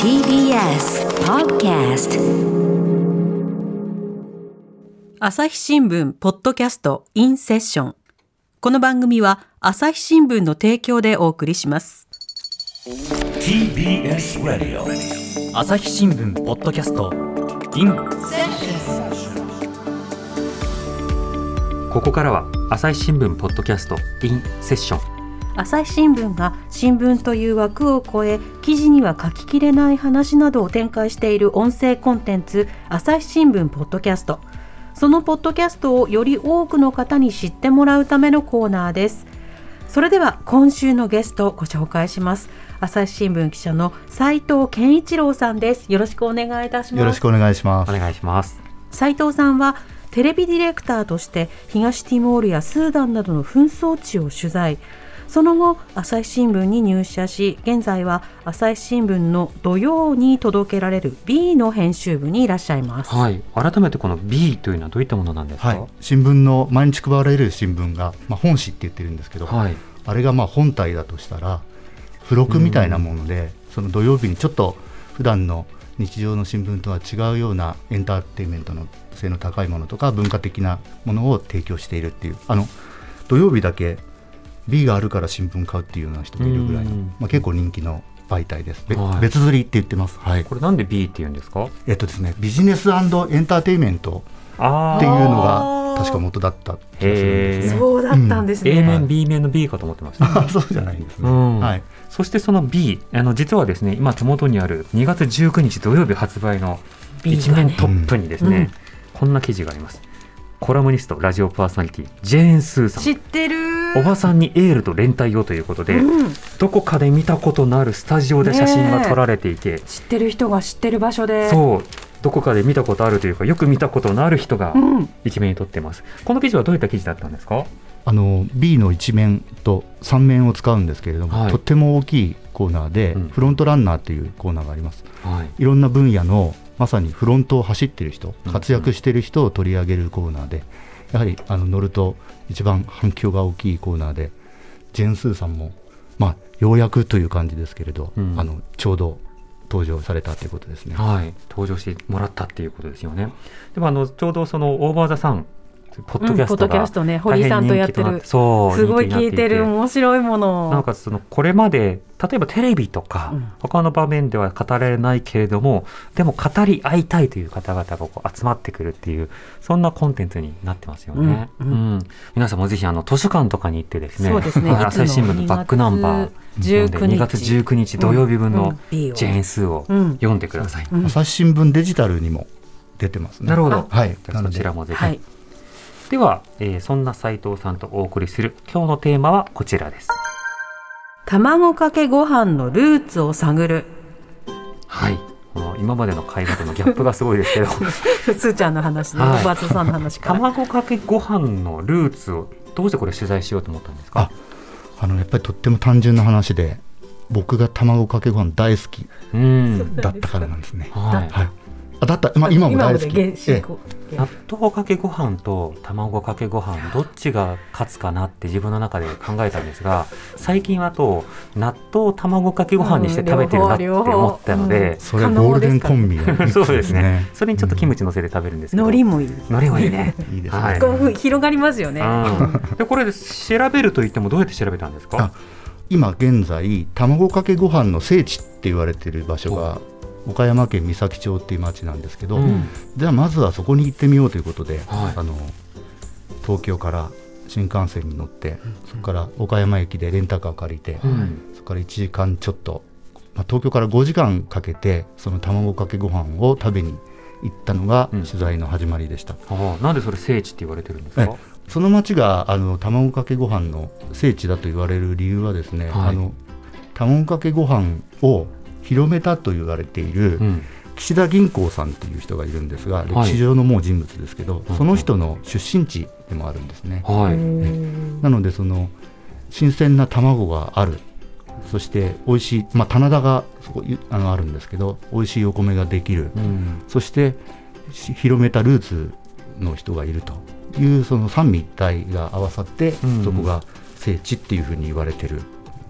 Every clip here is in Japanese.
TBS Podcast 朝日新聞ポッドキャスト In Session。 この番組は朝日新聞の提供でお送りします。 TBS Radio 朝日新聞ポッドキャスト In Session。 ここからは朝日新聞ポッドキャスト In Session。朝日新聞が新聞という枠を超え、記事には書ききれない話などを展開している音声コンテンツ、朝日新聞ポッドキャスト。そのポッドキャストをより多くの方に知ってもらうためのコーナーです。それでは今週のゲストをご紹介します。朝日新聞記者の斉藤健一郎さんです。よろしくお願いいたします。よろしくお願いします。お願いします。斉藤さんはテレビディレクターとして東ティモールやスーダンなどの紛争地を取材。その後、朝日新聞に入社し、現在は朝日新聞の土曜に届けられる B の編集部にいらっしゃいます。はい、改めてこの B というのはどういったものなんですか？はい、新聞の毎日配られる新聞が、本紙って言ってるんですけど、はい、あれが本体だとしたら付録みたいなもので、その土曜日にちょっと普段の日常の新聞とは違うようなエンターテインメントの性の高いものとか文化的なものを提供しているっていう、土曜日だけB があるから新聞買うっていうような人もいるぐらいの、結構人気の媒体です。別釣りって言ってます。はい、これなんで B って言うんですか？ですね、ビジネス&エンターテイメントっていうのが確か元だった気がするんですね。そうだったんですね。A 面 B 面の B かと思ってました、ね、そうじゃないんですね。はい、そしてその B、実はですね、今手元にある2月19日土曜日発売の一面トップにですね、こんな記事があります。コラムニスト、ラジオパーソナリティ、ジェーン・スーさん。知ってる。おばさんにエールと連帯をということで、どこかで見たことのあるスタジオで写真が撮られていて、知ってる人が知ってる場所で、そうどこかで見たことあるというか、よく見たことのある人が一面に撮っています。この記事はどういった記事だったんですか？B の一面と3面を使うんですけれども、とっても大きいコーナーで、フロントランナーというコーナーがあります。いろんな分野のまさにフロントを走っている人、活躍している人を取り上げるコーナーで、やはり乗ると一番反響が大きいコーナーで、ジェンスーさんも、ようやくという感じですけれど、ちょうど登場されたということですね。はい、登場してもらったということですよね。でもちょうどそのオーバーザさんポッドキャストが、ポッドキャストね、堀井さんとやってる、そうすごい聞いてる、面白いもの。なんかこれまで例えばテレビとか、他の場面では語られないけれども、でも語り合いたいという方々がこう集まってくるっていう、そんなコンテンツになってますよね。皆さんもぜひ図書館とかに行ってですね、朝日新聞のバックナンバー2月19日土曜日分のジェーンスーを読んでください。朝日新聞デジタルにも出てますね。なるほど。はい、そちらもぜひ。はい、では、そんな斉藤さんとお送りする今日のテーマはこちらです。卵かけご飯のルーツを探る。はい、今までの会話とのギャップがすごいですけどスーちゃんの話で、おばあさんの話から卵かけご飯のルーツをどうしてこれ取材しようと思ったんですか？やっぱりとっても単純な話で、僕が卵かけご飯大好きだったからなんですね。今も大好き。納豆かけご飯と卵かけご飯、どっちが勝つかなって自分の中で考えたんですが、最近はと納豆を卵かけご飯にして食べてるなって思ったので、それはゴールデンコンビがそうですね。それにちょっとキムチ乗せて食べるんですけど、海苔もいい。海苔もいいね。いいですね。はい、広がりますよね。でこれで調べるといってもどうやって調べたんですか？今現在卵かけご飯の聖地って言われてる場所が岡山県美咲町っていう町なんですけど、じゃあまずはそこに行ってみようということで、東京から新幹線に乗って、そこから岡山駅でレンタカーを借りて、そこから1時間ちょっと、東京から5時間かけてその卵かけご飯を食べに行ったのが取材の始まりでした。なんでそれ聖地って言われてるんですか？その町が卵かけご飯の聖地だと言われる理由はですね、卵かけご飯を広めたと言われている岸田銀行さんという人がいるんですが、歴史上のもう人物ですけど、その人の出身地でもあるんですね。なのでその新鮮な卵がある、そして美味しい、棚田がそこあるんですけど、美味しいお米ができる、そして広めたルーツの人がいるという、その三位一体が合わさって、そこが聖地っていうふうに言われてる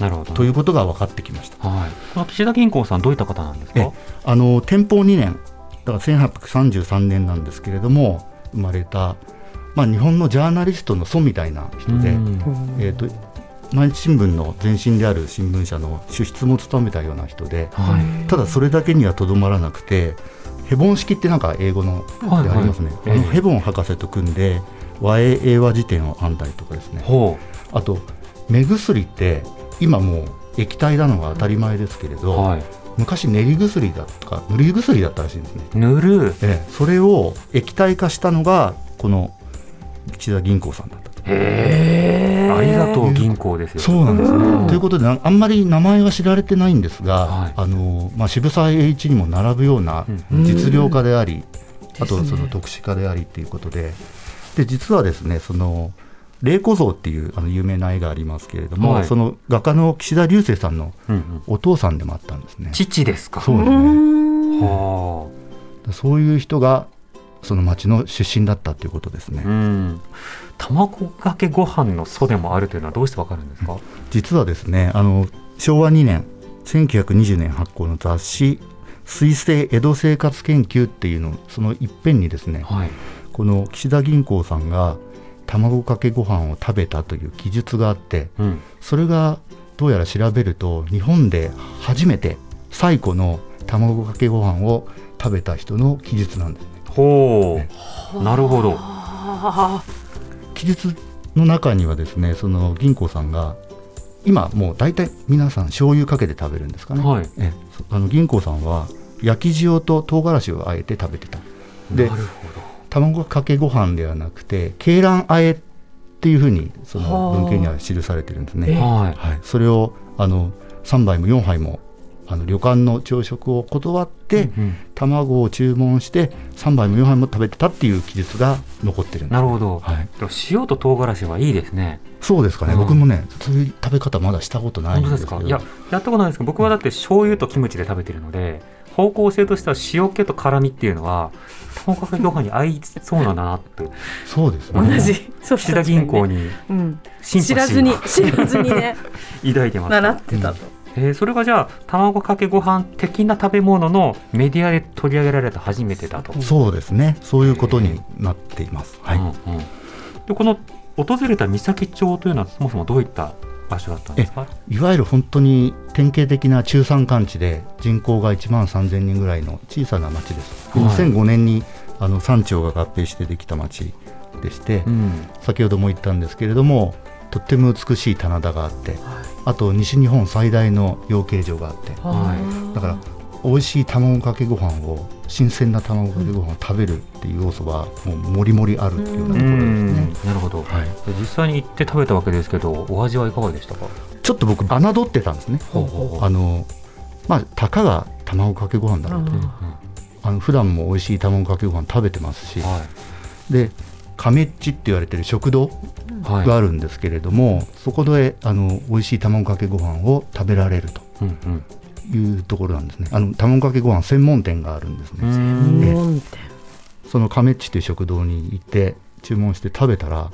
なるほどということが分かってきました、はい、岸田銀行さんどういった方なんですか。天保2年だから1833年なんですけれども生まれた、日本のジャーナリストの祖みたいな人で、毎日新聞の前身である新聞社の主筆も務めたような人で、はい、ただそれだけにはとどまらなくてヘボン式ってなんか英語のでありますね、はいはい、ヘボン博士と組んで和英英和辞典を編んだりとかですね、あと目薬って今もう液体なのが当たり前ですけれど、はい、昔練り薬だとか塗り薬だったらしいんですね。塗る、それを液体化したのがこの岸田銀行さんだったと。ありがとう銀行ですよ。そうなんですね、ということであんまり名前は知られてないんですが、はい、渋沢栄一にも並ぶような実業家であり、あとその特殊家でありということで、で実はですねその麗子像っていう有名な絵がありますけれども、はい、その画家の岸田隆生さんのお父さんでもあったんですね、父ですか。そうですね、はあ、そういう人がその町の出身だったということですね。卵かけご飯の祖でもあるというのはどうしてわかるんですか。実はですね昭和2年1920年発行の雑誌水星江戸生活研究っていうのその一辺にですね、はい、この岸田銀行さんが卵かけご飯を食べたという記述があって、それがどうやら調べると日本で初めて最古の卵かけご飯を食べた人の記述なんですね。なるほど。記述の中にはですねその銀行さんが今もう大体皆さん醤油かけて食べるんですかね、はい、銀行さんは焼き塩と唐辛子をあえて食べてた。でなるほど卵かけご飯ではなくて鶏卵あえっていうふうにその文献には記されてるんですね、はい、それを3杯も4杯も旅館の朝食を断って、卵を注文して3杯も4杯も食べてたっていう記述が残ってるんです。なるほど、はい、塩と唐辛子はいいですね。そうですかね、僕もねそういう食べ方まだしたことないんですけど。本当ですか。いや、やったことないですけど僕はだって醤油とキムチで食べてるので方向性としては塩気と辛みっていうのは卵かけご飯に合いそうなんだなってそうですね、同じ岸田銀行に知らずにね抱いてます。習ってたと、それがじゃあ卵かけご飯的な食べ物のメディアで取り上げられた初めてだと。そうですね、そういうことになっています、はいでこの訪れた三崎町というのはそもそもどういった場所だったんですか。いわゆる本当に典型的な中山間地で人口が1万3000人ぐらいの小さな町です、2005年に3町が合併してできた町でして、先ほども言ったんですけれどもとっても美しい棚田があって、あと西日本最大の養鶏場があって、だから美味しい卵かけご飯を新鮮な卵かけご飯を食べるっていう要素はもうもりもりあるっていうようなところですね。なるほど、実際に行って食べたわけですけどお味はいかがでしたか。ちょっと僕侮ってたんですね。たかが卵かけご飯だろうと、普段も美味しい卵かけご飯食べてますし、で亀っちって言われてる食堂があるんですけれども、そこで美味しい卵かけご飯を食べられるというところなんですね。卵かけご飯専門店があるんですね。専門店。その亀っちという食堂に行って注文して食べたら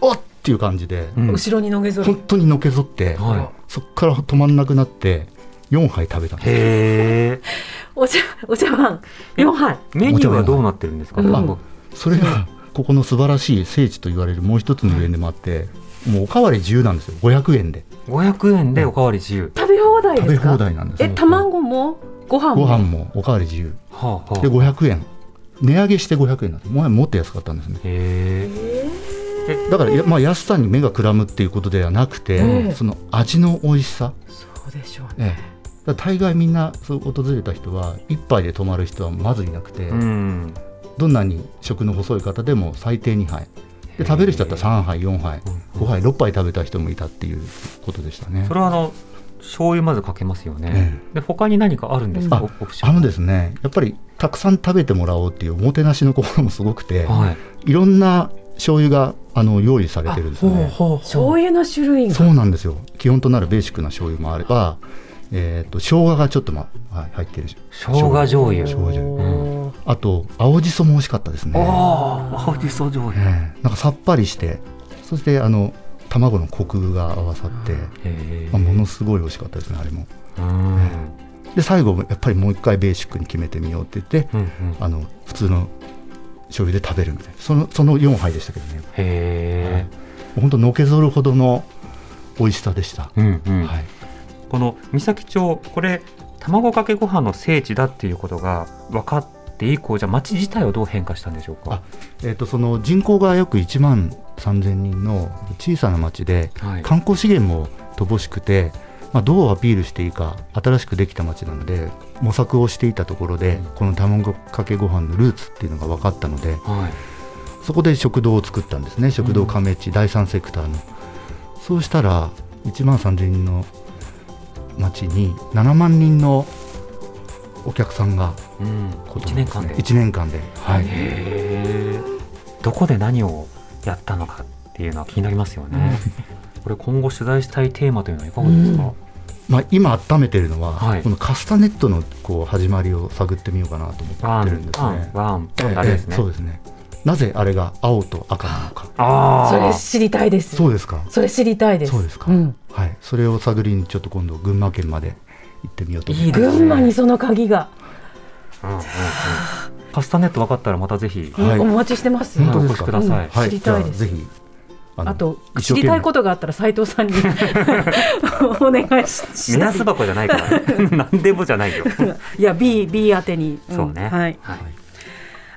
おっっていう感じで、後ろにのけぞり本当にのけぞって、そこから止まんなくなって4杯食べたんです。お茶碗4杯。メニューはどうなってるんですか。それがここの素晴らしい聖地と言われるもう一つの園でもあって、もうおかわり自由なんですよ。500円でおかわり自由。食べ放題ですか。食べ放題なんです。卵もご飯もおかわり自由、で500円、値上げして500円なんです。もっと安かったんですね。だから安さに目がくらむっていうことではなくて、その味の美味しさ。そうでしょうね、だから大概みんなそう訪れた人は一杯で泊まる人はまずいなくて、どんなに食の細い方でも最低2杯で食べる人だったら3杯4杯5杯6杯食べた人もいたっていうことでしたね。それは醤油まずかけますよね、で他に何かあるんですか。ですね、やっぱりたくさん食べてもらおうっていうおもてなしの心もすごくて、いろんな醤油が用意されてるんですね。醤油の種類がそうなんですよ。基本となるベーシックな醤油もあれば、生姜がちょっと、入ってる生姜醤油、あと青じそも美味しかったですね。青じそ醤油、なんかさっぱりして、そして卵のコクが合わさって、ものすごい美味しかったですね、あれも。で最後やっぱりもう一回ベーシックに決めてみようって言って、普通の醤油で食べるみたいな、その4杯でしたけどね。へえ、本当のけぞるほどの美味しさでした、はい、この三崎町、これ卵かけご飯の聖地だっていうことが分かって以降、じゃあ町自体はどう変化したんでしょうか。その人口が約1万3000人の小さな町で、観光資源も乏しくて、どうアピールしていいか、新しくできた町なので模索をしていたところで、この卵かけご飯のルーツっていうのが分かったので、そこで食堂を作ったんですね。食堂亀市、第3セクターの。そうしたら1万3000人の町に7万人のお客さんがことなんですね、1年間で、どこで何をやったのかっていうのは気になりますよね。これ今後取材したいテーマというのはいかがですか。今温めてるのは、このカスタネットのこう始まりを探ってみようかなと思ってるんですね。あれですね、そうですね。なぜあれが青と赤なのか。それ知りたいです。そうですか。それ知りたいです。そうですか。はい。それを探りにちょっと今度群馬県まで行ってみようと思います。群馬にその鍵が。カスタネット分かったらまたぜひ、お待ちしてます。本当ですか。ください。知りたいです。ぜひ。あと知りたいことがあったら斉藤さんにお願いし。目安箱じゃないから。何でもじゃないよ。いや B 宛てに。そうね。はい。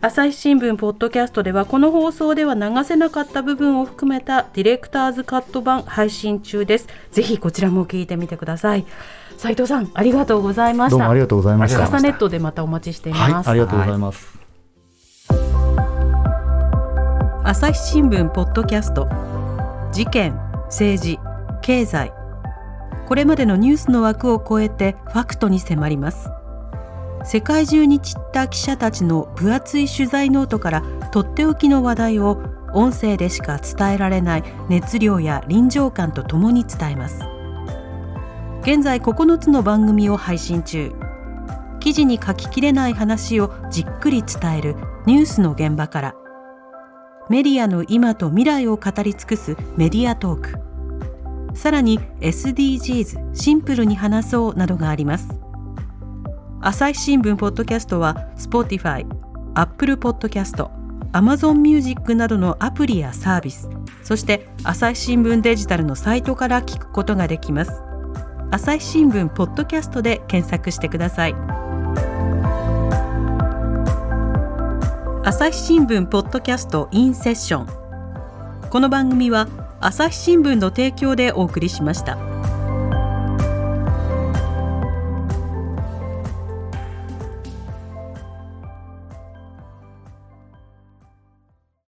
朝日新聞ポッドキャストでは、この放送では流せなかった部分を含めたディレクターズカット版配信中です。ぜひこちらも聞いてみてください。斉藤さん、ありがとうございました。どうもありがとうございました。カスタネットでまたお待ちしています、ありがとうございます、朝日新聞ポッドキャスト、事件、政治、経済、これまでのニュースの枠を超えてファクトに迫ります。世界中に散った記者たちの分厚い取材ノートからとっておきの話題を、音声でしか伝えられない熱量や臨場感とともに伝えます。現在9つの番組を配信中。記事に書ききれない話をじっくり伝えるニュースの現場から、メディアの今と未来を語り尽くすメディアトーク、さらに SDGs シンプルに話そうなどがあります。朝日新聞ポッドキャストは Spotify、Apple Podcast、Amazon Music などのアプリやサービス、そして朝日新聞デジタルのサイトから聞くことができます。朝日新聞ポッドキャストで検索してください。朝日新聞ポッドキャスト in セッション。この番組は朝日新聞の提供でお送りしました。